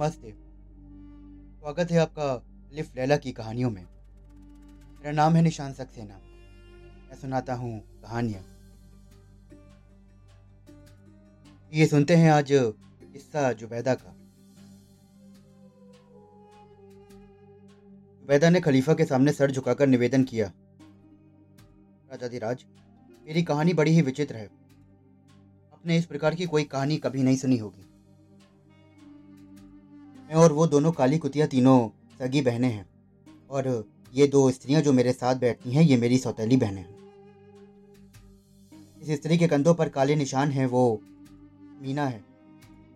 नमस्ते, स्वागत है आपका अलिफ लैला की कहानियों में। मेरा नाम है निशांत सक्सेना। मैं सुनाता हूँ कहानियाँ। ये सुनते हैं आज किस्सा जुबैदा का। जुबैदा ने खलीफा के सामने सर झुकाकर निवेदन किया, राजाधिराज, मेरी कहानी बड़ी ही विचित्र है। आपने इस प्रकार की कोई कहानी कभी नहीं सुनी होगी। मैं और वो दोनों काली कुतिया तीनों सगी बहनें हैं, और ये दो स्त्रियां जो मेरे साथ बैठती हैं ये मेरी सौतेली बहनें हैं। इस स्त्री के कंधों पर काले निशान हैं, वो मीना है।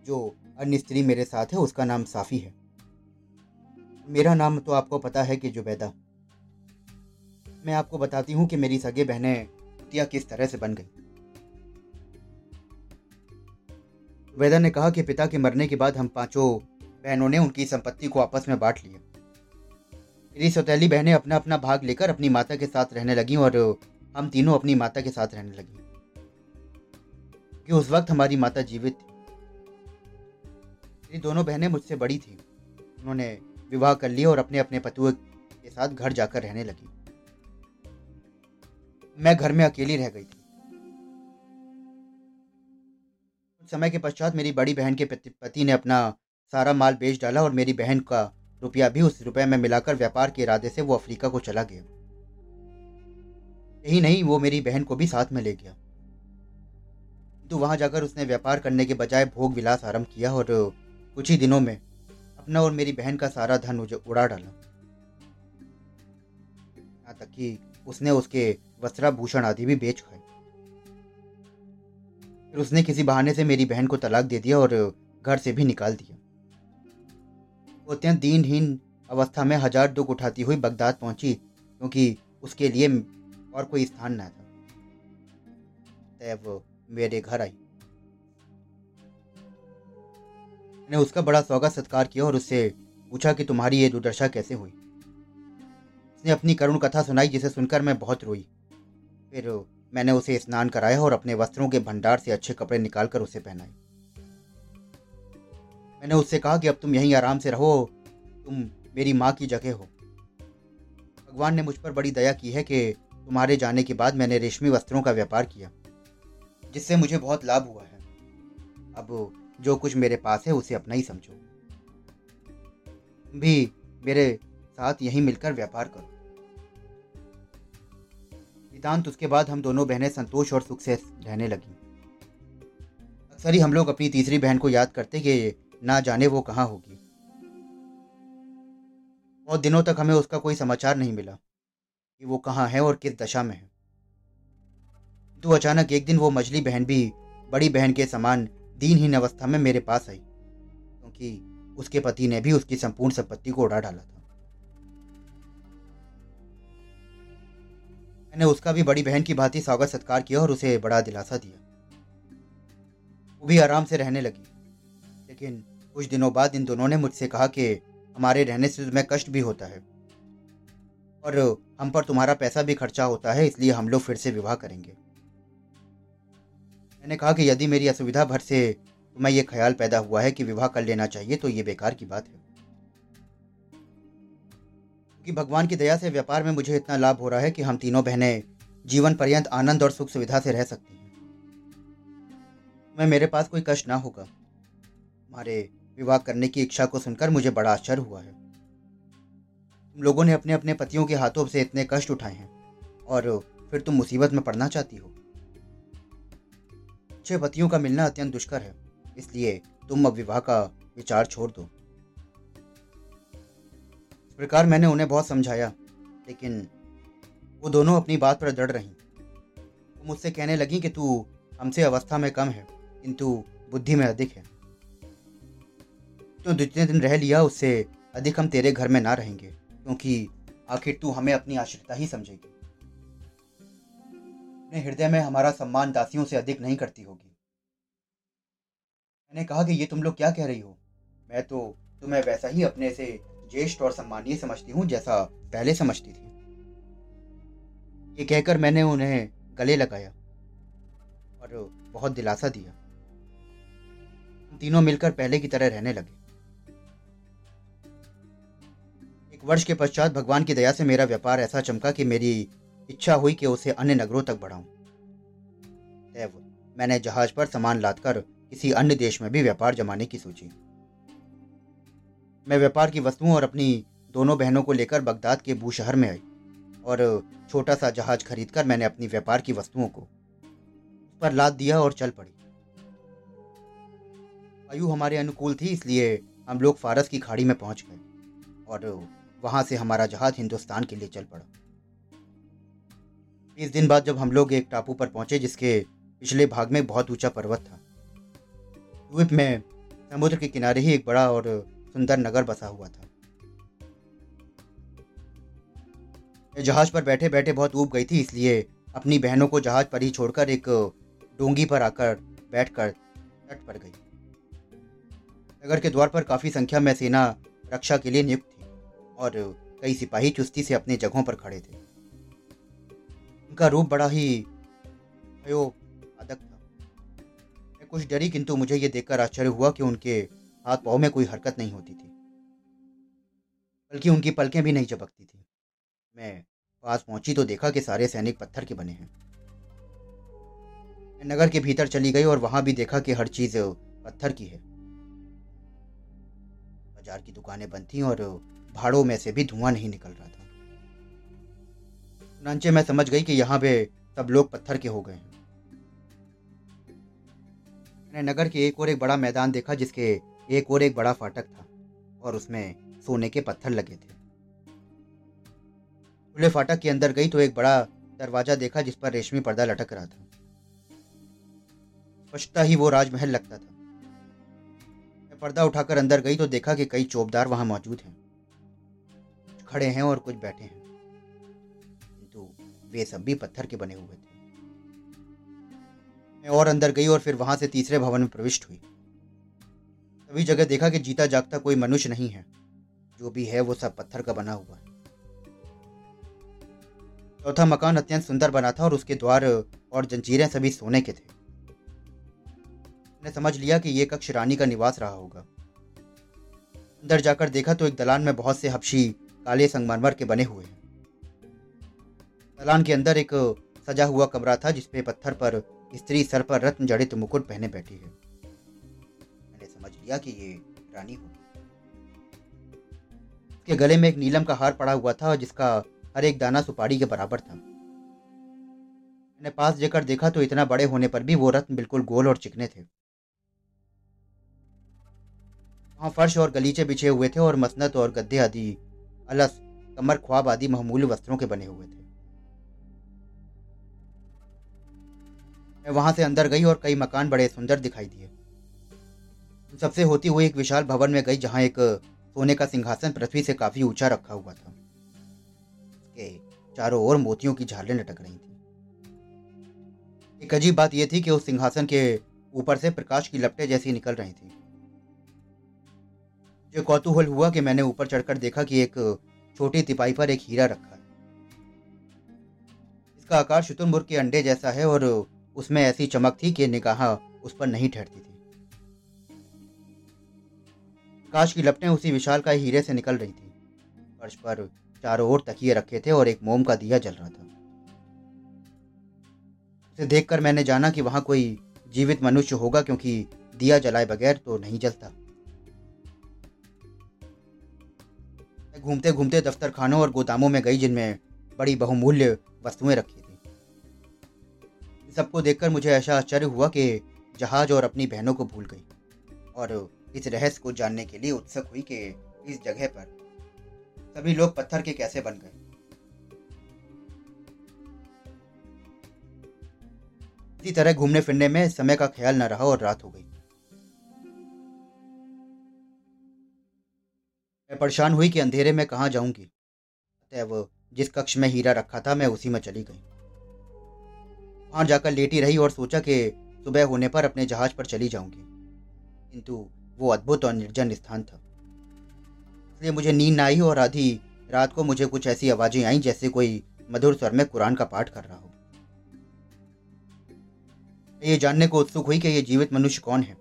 जो अन्य स्त्री मेरे साथ है उसका नाम साफ़ी है। मेरा नाम तो आपको पता है कि जुबैदा। मैं आपको बताती हूँ कि मेरी सगे बहनें कुतिया किस तरह से बन गई। जुबैदा ने कहा कि पिता के मरने के बाद हम पांचों बहनों ने उनकी संपत्ति को आपस में बांट लिया। मेरी सौतेली बहनें अपना अपना भाग लेकर अपनी माता के साथ रहने लगीं, और हम तीनों अपनी माता के साथ रहने लगीं, क्योंकि उस वक्त हमारी माता जीवित थी। मेरी दोनों बहनें मुझसे बड़ी थीं। उन्होंने विवाह कर लिया और अपने अपने पतुए के साथ घर जाकर रहने लगी। मैं घर में अकेली रह गई थी। कुछ समय के पश्चात मेरी बड़ी बहन के पति ने अपना सारा माल बेच डाला, और मेरी बहन का रुपया भी उस रुपये में मिलाकर व्यापार के इरादे से वो अफ्रीका को चला गया। यही नहीं, वो मेरी बहन को भी साथ में ले गया, किंतु वहाँ जाकर उसने व्यापार करने के बजाय भोग विलास आरम्भ किया, और कुछ ही दिनों में अपना और मेरी बहन का सारा धन उड़ा डाला। यहाँ तक कि उसने उसके वस्त्राभूषण आदि भी बेच खाए। फिर उसने किसी बहाने से मेरी बहन को तलाक दे दिया और घर से भी निकाल दिया। वो अत्यंत दीनहीन अवस्था में हजार दुख उठाती हुई बगदाद पहुंची, क्योंकि उसके लिए और कोई स्थान न था। तब मेरे घर आई। मैंने उसका बड़ा स्वागत सत्कार किया और उससे पूछा कि तुम्हारी ये दुर्दशा कैसे हुई। उसने अपनी करुण कथा सुनाई, जिसे सुनकर मैं बहुत रोई। फिर मैंने उसे स्नान कराया और अपने वस्त्रों के भंडार से अच्छे कपड़े निकालकर उसे पहनाए। मैंने उससे कहा कि अब तुम यहीं आराम से रहो, तुम मेरी माँ की जगह हो। भगवान ने मुझ पर बड़ी दया की है कि तुम्हारे जाने के बाद मैंने रेशमी वस्त्रों का व्यापार किया, जिससे मुझे बहुत लाभ हुआ है। अब जो कुछ मेरे पास है उसे अपना ही समझो। तुम भी मेरे साथ यहीं मिलकर व्यापार करो। नितांत उसके बाद हम दोनों बहनें संतोष और सुख से रहने लगीं। अक्सर ही हम लोग अपनी तीसरी बहन को याद करते कि ना जाने वो कहाँ होगी। बहुत दिनों तक हमें उसका कोई समाचार नहीं मिला कि वो कहाँ है और किस दशा में है। तो अचानक एक दिन वो मझली बहन भी बड़ी बहन के समान दीनहीन अवस्था में मेरे पास आई, क्योंकि उसके पति ने भी उसकी संपूर्ण संपत्ति को उड़ा डाला था। मैंने उसका भी बड़ी बहन की भांति स्वागत सत्कार किया और उसे बड़ा दिलासा दिया। वो भी आराम से रहने लगी, लेकिन कुछ दिनों बाद इन दोनों ने मुझसे कहा कि हमारे रहने से तुम्हें कष्ट भी होता है और हम पर तुम्हारा पैसा भी खर्चा होता है, इसलिए हम लोग फिर से विवाह करेंगे। मैंने कहा कि यदि मेरी असुविधा भर से तुम्हें यह ख्याल पैदा हुआ है कि विवाह कर लेना चाहिए तो ये बेकार की बात है, क्योंकि भगवान की दया से व्यापार में मुझे इतना लाभ हो रहा है कि हम तीनों बहनें जीवन पर्यंत आनंद और सुख सुविधा से रह सकती हैं। तुम्हें मेरे पास कोई कष्ट ना होगा। हमारे विवाह करने की इच्छा को सुनकर मुझे बड़ा आश्चर्य हुआ है। तुम लोगों ने अपने अपने पतियों के हाथों से इतने कष्ट उठाए हैं और फिर तुम मुसीबत में पड़ना चाहती हो। अच्छे पतियों का मिलना अत्यंत दुष्कर है, इसलिए तुम अब विवाह का विचार छोड़ दो। इस प्रकार मैंने उन्हें बहुत समझाया, लेकिन वो दोनों अपनी बात पर दृढ़ रहीं। वो मुझसे कहने लगीं कि तू हमसे अवस्था में कम है किंतु बुद्धि में अधिक है। तू जितने दिन रह लिया उससे अधिक हम तेरे घर में ना रहेंगे, क्योंकि आखिर तू हमें अपनी आश्रिता ही समझेगी। हृदय में हमारा सम्मान दासियों से अधिक नहीं करती होगी। मैंने कहा कि ये तुम लोग क्या कह रही हो? मैं तो तुम्हें वैसा ही अपने से ज्येष्ठ और सम्मानीय समझती हूँ जैसा पहले समझती थी। ये कहकर मैंने उन्हें गले लगाया और बहुत दिलासा दिया। हम तीनों मिलकर पहले की तरह रहने लगे। वर्ष के पश्चात भगवान की दया से मेरा व्यापार ऐसा चमका कि मेरी इच्छा हुई कि उसे अन्य नगरों तक बढ़ाऊं। मैंने जहाज पर सामान लादकर किसी अन्य देश में भी व्यापार जमाने की सोची। मैं व्यापार की वस्तुओं और अपनी दोनों बहनों को लेकर बगदाद के बू शहर में आई और छोटा सा जहाज खरीदकर मैंने अपनी व्यापार की वस्तुओं को उस पर लाद दिया और चल पड़ी। आयु हमारे अनुकूल थी, इसलिए हम लोग फारस की खाड़ी में पहुंच गए और वहां से हमारा जहाज हिंदुस्तान के लिए चल पड़ा। 20 दिन बाद जब हम लोग एक टापू पर पहुंचे जिसके पिछले भाग में बहुत ऊंचा पर्वत था। द्वीप में समुद्र के किनारे ही एक बड़ा और सुंदर नगर बसा हुआ था। जहाज पर बैठे बैठे बहुत ऊब गई थी, इसलिए अपनी बहनों को जहाज पर ही छोड़कर एक डोंगी पर आकर बैठकर तट पर गई। नगर के द्वार पर काफ़ी संख्या में सेना रक्षा के लिए नियुक्त थी और कई सिपाही चुस्ती से अपनी जगहों पर खड़े थे। उनका रूप बड़ा ही भयादक था। मैं कुछ डरी, किंतु मुझे ये देखकर आश्चर्य हुआ कि उनके हाथ पाँव में कोई हरकत नहीं होती थी, बल्कि उनकी पलकें भी नहीं झपकती थी। मैं पास पहुंची तो देखा कि सारे सैनिक पत्थर के बने हैं। मैं नगर के भीतर चली गई और वहां भी देखा कि हर चीज पत्थर की है। बाजार की दुकानें बंद थीं और भाड़ों में से भी धुआं नहीं निकल रहा था। चुनांचे मैं समझ गई कि यहाँ पे सब लोग पत्थर के हो गए हैं। मैंने नगर के एक और एक बड़ा मैदान देखा जिसके एक और एक बड़ा फाटक था और उसमें सोने के पत्थर लगे थे। खुले फाटक के अंदर गई तो एक बड़ा दरवाजा देखा जिस पर रेशमी पर्दा लटक रहा था। स्पष्टता ही वो राजमहल लगता था। मैं पर्दा उठाकर अंदर गई तो देखा कि कई चौबदार वहां मौजूद हैं, कुछ खड़े हैं और कुछ बैठे हैं, किंतु वे सब भी पत्थर के बने हुए थे। मैं और अंदर गई और फिर वहां से तीसरे भवन में प्रविष्ट हुई। सभी जगह देखा कि जीता जागता कोई मनुष्य नहीं है, जो भी है वो सब पत्थर का बना हुआ है। चौथा मकान अत्यंत सुंदर बना था और उसके द्वार और जंजीरें सभी सोने के थे। मैंने समझ लिया कि ये कक्ष रानी का निवास रहा होगा। अंदर जाकर देखा तो एक दलान में बहुत से हबशी काले संगमरमर के बने हुए हैं। दलान के अंदर एक सजा हुआ कमरा था जिसपे पत्थर पर स्त्री सर पर रत्न जड़ित मुकुट पहने बैठी है। मैंने समझ लिया कि ये रानी होगी। उसके गले में एक नीलम का हार पड़ा हुआ था जिसका हर एक दाना सुपारी के बराबर था। मैंने पास जाकर देखा तो इतना बड़े होने पर भी वो रत्न बिल्कुल गोल और चिकने थे। वहाँ फर्श और गलीचे बिछे हुए थे और मसनत और गद्दे आदि अलस कमर ख्वाब आदि मामूली वस्त्रों के बने हुए थे। मैं वहां से अंदर गई और कई मकान बड़े सुंदर दिखाई दिए। उन सबसे होती हुई एक विशाल भवन में गई जहाँ एक सोने का सिंहासन पृथ्वी से काफी ऊंचा रखा हुआ था। के चारों ओर मोतियों की झालरें लटक रही थी। एक अजीब बात यह थी कि उस सिंहासन के ऊपर से प्रकाश की लपटें जैसी निकल रही थी। मुझे कौतूहल हुआ कि मैंने ऊपर चढ़कर देखा कि एक छोटी तिपाई पर एक हीरा रखा है। इसका आकार शुतुरमुर्ग के अंडे जैसा है और उसमें ऐसी चमक थी कि निगाह उस पर नहीं ठहरती थी। प्रकाश की लपटें उसी विशाल का हीरे से निकल रही थी। फर्श पर चारों ओर तकिए रखे थे और एक मोम का दिया जल रहा था। उसे देखकर मैंने जाना कि वहां कोई जीवित मनुष्य होगा, क्योंकि दिया जलाए बगैर तो नहीं जलता। मैं घूमते घूमते दफ्तरखानों और गोदामों में गई जिनमें बड़ी बहुमूल्य वस्तुएं रखी थी। सबको देखकर मुझे ऐसा आश्चर्य हुआ कि जहाज और अपनी बहनों को भूल गई और इस रहस्य को जानने के लिए उत्सुक हुई कि इस जगह पर सभी लोग पत्थर के कैसे बन गए। इसी तरह घूमने फिरने में समय का ख्याल न रहा और रात हो गई। मैं परेशान हुई कि अंधेरे में कहाँ जाऊंगी, अतएव जिस कक्ष में हीरा रखा था मैं उसी में चली गई। वहां जाकर लेटी रही और सोचा कि सुबह होने पर अपने जहाज पर चली जाऊंगी, किंतु वो अद्भुत और निर्जन स्थान था। मुझे नींद आई और आधी रात को मुझे कुछ ऐसी आवाजें आईं जैसे कोई मधुर स्वर में कुरान का पाठ कर रहा हो। ये जानने को उत्सुक हुई कि ये जीवित मनुष्य कौन है।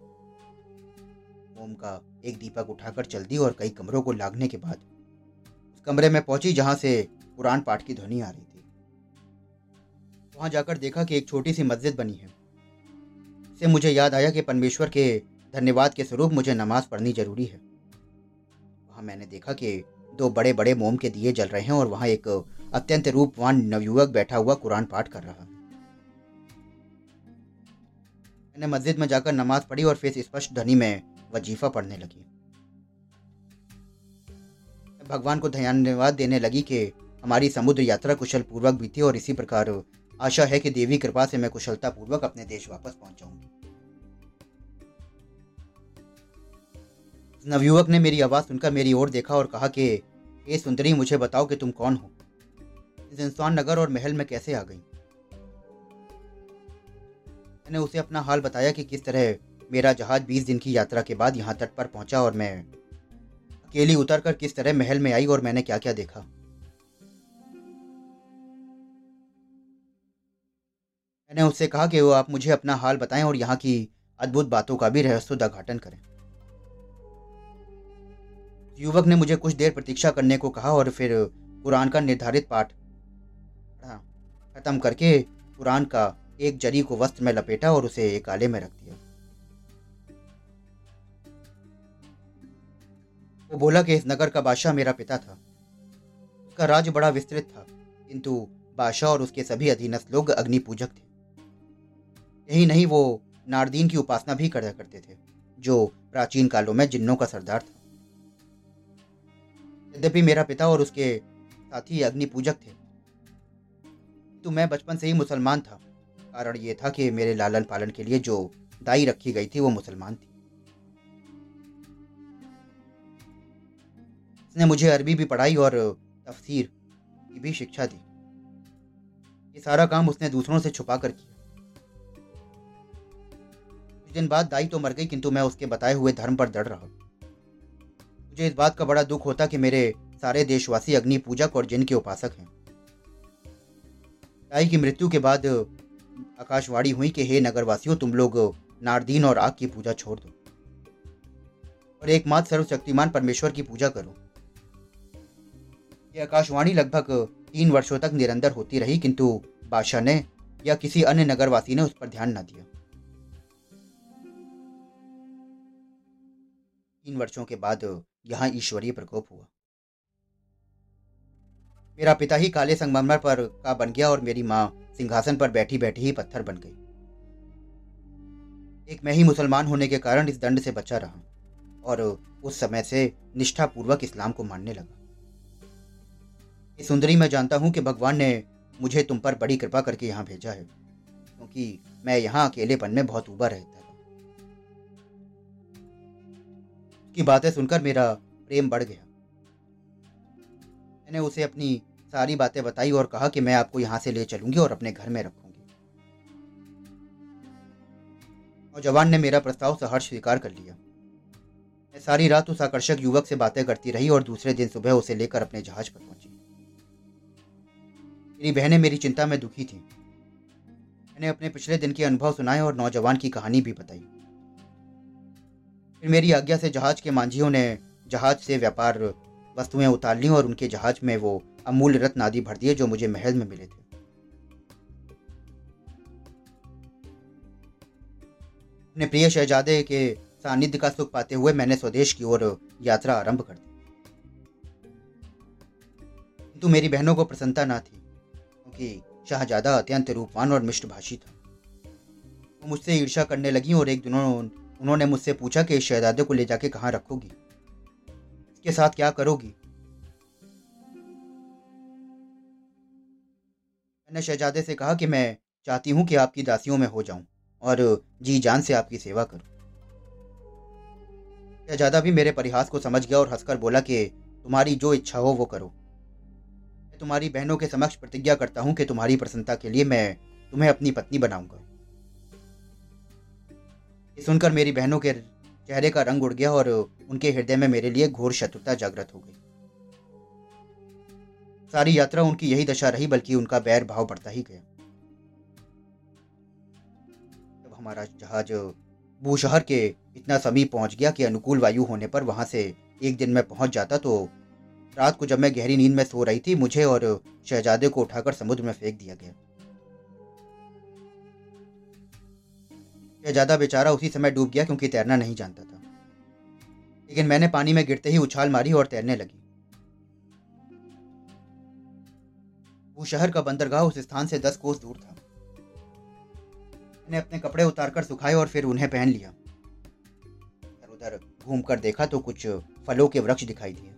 मोम का एक दीपक उठाकर चल दी और कई कमरों को लागने के बाद कमरे में पहुंची जहां से कुरान पाठ की ध्वनि आ रही थी। वहां जाकर देखा कि एक छोटी सी मस्जिद बनी है। इससे मुझे याद आया कि परमेश्वर के धन्यवाद के स्वरूप मुझे नमाज पढ़नी जरूरी है। वहां मैंने देखा कि दो बड़े बड़े मोम के दिए जल रहे हैं और वहां एक अत्यंत रूपवान नवयुवक बैठा हुआ कुरान पाठ कर रहा है। मैंने मस्जिद में जाकर नमाज पढ़ी और फिर स्पष्ट ध्वनि में वजीफा पढ़ने लगी। भगवान को धन्यवाद देने लगी कि हमारी समुद्र यात्रा कुशल पूर्वक बीती और इसी प्रकार आशा है कि देवी कृपा से मैं कुशलता पूर्वक अपने देश वापस पहुंच जाऊंगी। नवयुवक ने मेरी आवाज सुनकर मेरी ओर देखा और कहा कि हे सुंदरी, मुझे बताओ कि तुम कौन हो, इस इंसान नगर और महल में कैसे आ गई। मैंने उसे अपना हाल बताया कि किस तरह मेरा जहाज 20 दिन की यात्रा के बाद यहाँ तट पर पहुंचा और मैं अकेली उतरकर किस तरह महल में आई और मैंने क्या क्या देखा। मैंने उससे कहा कि वो आप मुझे अपना हाल बताएं और यहाँ की अद्भुत बातों का भी रहस्योद्घाटन करें। युवक ने मुझे कुछ देर प्रतीक्षा करने को कहा और फिर कुरान का निर्धारित पाठ खत्म करके कुरान का एक जरी को वस्त्र में लपेटा और उसे एक आले में रख दिया। वो बोला कि इस नगर का बादशाह मेरा पिता था। उसका राज्य बड़ा विस्तृत था, किंतु बादशाह और उसके सभी अधीनस्थ लोग अग्नि पूजक थे। यही नहीं, वो नारदीन की उपासना भी करा करते थे, जो प्राचीन कालों में जिन्नों का सरदार था। यद्यपि मेरा पिता और उसके साथी अग्नि पूजक थे, तो मैं बचपन से ही मुसलमान था। कारण ये था कि मेरे लालन पालन के लिए जो दाई रखी गई थी वो मुसलमान थी। इसने मुझे अरबी भी पढ़ाई और तफसीर की भी शिक्षा दी। ये सारा काम उसने दूसरों से छुपा कर किया। कुछ दिन बाद दाई तो मर गई, किंतु मैं उसके बताए हुए धर्म पर दड़ रहा। मुझे इस बात का बड़ा दुख होता कि मेरे सारे देशवासी अग्नि पूजक और जिन के उपासक हैं। दाई की मृत्यु के बाद आकाशवाणी हुई कि हे नगरवासियों, तुम लोग नारदीन और आग की पूजा छोड़ दो और एकमात्र सर्वशक्तिमान परमेश्वर की पूजा करो। यह आकाशवाणी लगभग 3 वर्षों तक निरंतर होती रही, किंतु बादशाह ने या किसी अन्य नगरवासी ने उस पर ध्यान न दिया। 3 वर्षों के बाद यहाँ ईश्वरीय प्रकोप हुआ। मेरा पिता ही काले संगमरमर पर का बन गया और मेरी माँ सिंहासन पर बैठी बैठी ही पत्थर बन गई। एक मैं ही मुसलमान होने के कारण इस दंड से बचा रहा और उस समय से निष्ठापूर्वक इस्लाम को मानने लगा। इस सुंदरी, मैं जानता हूँ कि भगवान ने मुझे तुम पर बड़ी कृपा करके यहाँ भेजा है, क्योंकि मैं यहाँ अकेलेपन में बहुत उबा रहता था। उसकी बातें सुनकर मेरा प्रेम बढ़ गया। मैंने उसे अपनी सारी बातें बताई और कहा कि मैं आपको यहाँ से ले चलूंगी और अपने घर में रखूंगी। नौजवान ने मेरा प्रस्ताव सहर्ष स्वीकार कर लिया। मैं सारी रात उस आकर्षक युवक से बातें करती रही और दूसरे दिन सुबह उसे लेकर अपने जहाज पर पहुंची। मेरी बहनें मेरी चिंता में दुखी थीं। मैंने अपने पिछले दिन के अनुभव सुनाए और नौजवान की कहानी भी बताई। फिर मेरी आज्ञा से जहाज के मांझियों ने जहाज से व्यापार वस्तुएं उतार लीं और उनके जहाज में वो अमूल्य रत्न आदि भर दिए जो मुझे महल में मिले थे। अपने प्रिय शहजादे के सानिध्य का सुख पाते हुए मैंने स्वदेश की ओर यात्रा आरंभ कर दी, किंतु मेरी बहनों को प्रसन्नता न थी, क्योंकि शाहजादा अत्यंत रूपवान और मिष्टभाषी था। वो मुझसे ईर्ष्या करने लगी और एक दिन उन्होंने मुझसे पूछा कि इस शहजादे को ले जाके कहाँ रखोगी, इसके साथ क्या करोगी। मैंने शहजादे से कहा कि मैं चाहती हूँ कि आपकी दासियों में हो जाऊं और जी जान से आपकी सेवा करूं। शहजादा भी मेरे परिहास को समझ गया और हंसकर बोला कि तुम्हारी जो इच्छा हो वो करो। मैं तुम्हारी बहनों के समक्ष प्रतिज्ञा करता हूँ कि तुम्हारी प्रसन्नता के लिए मैं तुम्हें अपनी पत्नी बनाऊंगा। ये सुनकर मेरी बहनों के चेहरे का रंग उड़ गया और उनके हृदय में मेरे लिए घोर शत्रुता जागृत हो गई। सारी यात्रा उनकी यही दशा रही, बल्कि उनका बैर भाव बढ़ता ही गया। जब हमारा जहाज बू शहर के इतना समीप पहुंच गया कि अनुकूल वायु होने पर वहां से एक दिन में पहुंच जाता, तो रात को जब मैं गहरी नींद में सो रही थी, मुझे और शहजादे को उठाकर समुद्र में फेंक दिया गया। शहजादा बेचारा उसी समय डूब गया क्योंकि तैरना नहीं जानता था, लेकिन मैंने पानी में गिरते ही उछाल मारी और तैरने लगी। वो शहर का बंदरगाह उस स्थान से 10 कोस दूर था। मैंने अपने कपड़े उतारकर सुखाए और फिर उन्हें पहन लिया। उधर घूमकर देखा तो कुछ फलों के वृक्ष दिखाई दिए।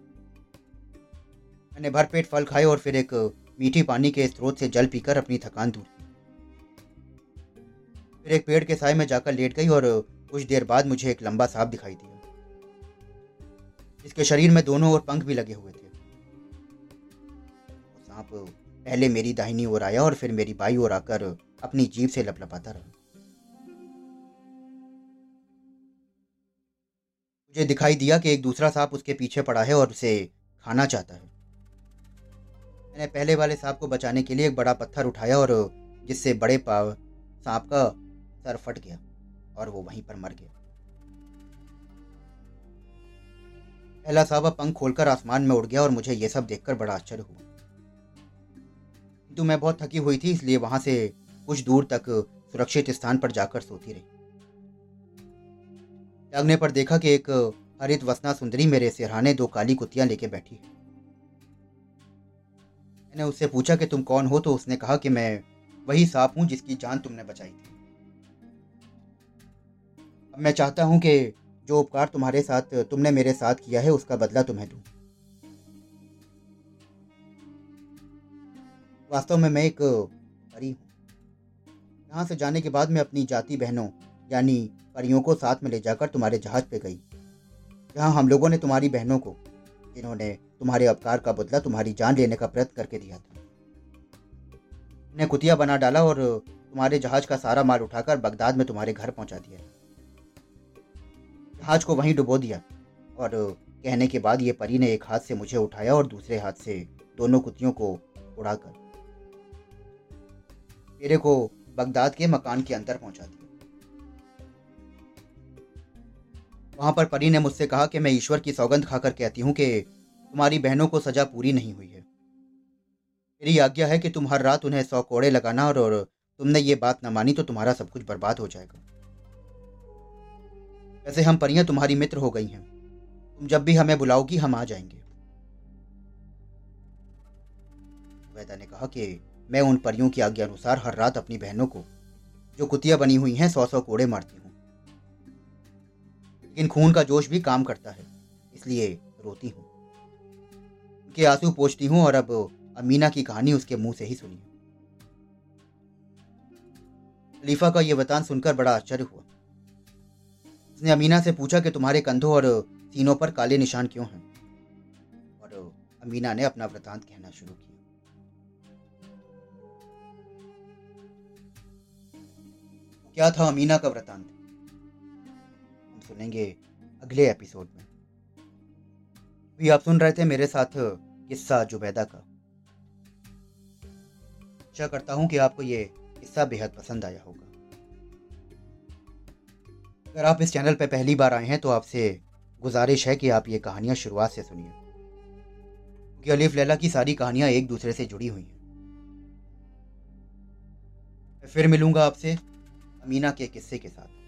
मैंने भरपेट फल खाए और फिर एक मीठी पानी के स्रोत से जल पीकर अपनी थकान दूर की। फिर एक पेड़ के साय में जाकर लेट गई और कुछ देर बाद मुझे एक लंबा सांप दिखाई दिया। इसके शरीर में दोनों ओर पंख भी लगे हुए थे। सांप पहले मेरी दाहिनी ओर आया और फिर मेरी बाईं ओर आकर अपनी जीभ से लपलपाता रहा। मुझे दिखाई दिया कि एक दूसरा सांप उसके पीछे पड़ा है और उसे खाना चाहता है। मैंने पहले वाले सांप को बचाने के लिए एक बड़ा पत्थर उठाया और जिससे बड़े पाव सांप का सर फट गया और वो वहीं पर मर गया। पहला सांप पंख खोलकर आसमान में उड़ गया और मुझे ये सब देखकर बड़ा आश्चर्य हुआ, किंतु मैं बहुत थकी हुई थी, इसलिए वहां से कुछ दूर तक सुरक्षित स्थान पर जाकर सोती रही। जागने पर देखा कि एक हरित वसना सुंदरी मेरे सिरहाने 2 काली कुतियां लेके बैठी है। मैंने उससे पूछा कि तुम कौन हो, तो उसने कहा कि मैं वही सांप हूं जिसकी जान तुमने बचाई थी। अब मैं चाहता हूं कि जो उपकार तुमने मेरे साथ किया है उसका बदला तुम्हें दूं। वास्तव में मैं एक परी हूं। यहाँ से जाने के बाद मैं अपनी जाति बहनों यानी परियों को साथ में ले जाकर तुम्हारे जहाज पे गई, जहाँ हम लोगों ने तुम्हारी बहनों को, जिन्होंने तुम्हारे अपकार का बदला तुम्हारी जान लेने का प्रयत्न करके दिया था, उन्हें कुतिया बना डाला और तुम्हारे जहाज का सारा माल उठाकर बगदाद में तुम्हारे घर पहुँचा दिया। जहाज को वहीं डुबो दिया और कहने के बाद ये परी ने एक हाथ से मुझे उठाया और दूसरे हाथ से दोनों कुतियों को उड़ाकर मेरे को बगदाद के मकान के अंदर पहुंचा दिया। वहां पर परी ने मुझसे कहा कि मैं ईश्वर की सौगंध खाकर कहती हूं कि तुम्हारी बहनों को सजा पूरी नहीं हुई है। मेरी आज्ञा है कि तुम हर रात उन्हें 100 कोड़े लगाना और तुमने ये बात न मानी तो तुम्हारा सब कुछ बर्बाद हो जाएगा। वैसे हम परियां तुम्हारी मित्र हो गई हैं, तुम जब भी हमें बुलाओगी हम आ जाएंगे। जुबैदा ने कहा कि मैं उन परियों की आज्ञा अनुसार हर रात अपनी बहनों को, जो कुतिया बनी हुई हैं, 100 कोड़े मारती हूँ, लेकिन खून का जोश भी काम करता है, इसलिए रोती हूँ, उनके आंसू पोंछती हूँ। और अब अमीना की कहानी उसके मुंह से ही सुनी। खलीफा का ये वतान सुनकर बड़ा आश्चर्य हुआ। उसने अमीना से पूछा कि तुम्हारे कंधों और सीनों पर काले निशान क्यों हैं, और अमीना ने अपना वृतांत कहना शुरू किया। क्या था अमीना का वृतांत, हम सुनेंगे अगले एपिसोड में। अभी आप सुन रहे थे मेरे साथ किस्सा जुबैदा का। आशा करता हूं कि आपको ये किस्सा बेहद पसंद आया होगा। अगर आप इस चैनल पर पहली बार आए हैं तो आपसे गुजारिश है कि आप ये कहानियाँ शुरुआत से सुनिए, क्योंकि अलिफ लैला की सारी कहानियाँ एक दूसरे से जुड़ी हुई हैं। मैं फिर मिलूँगा आपसे अमीना के किस्से के साथ।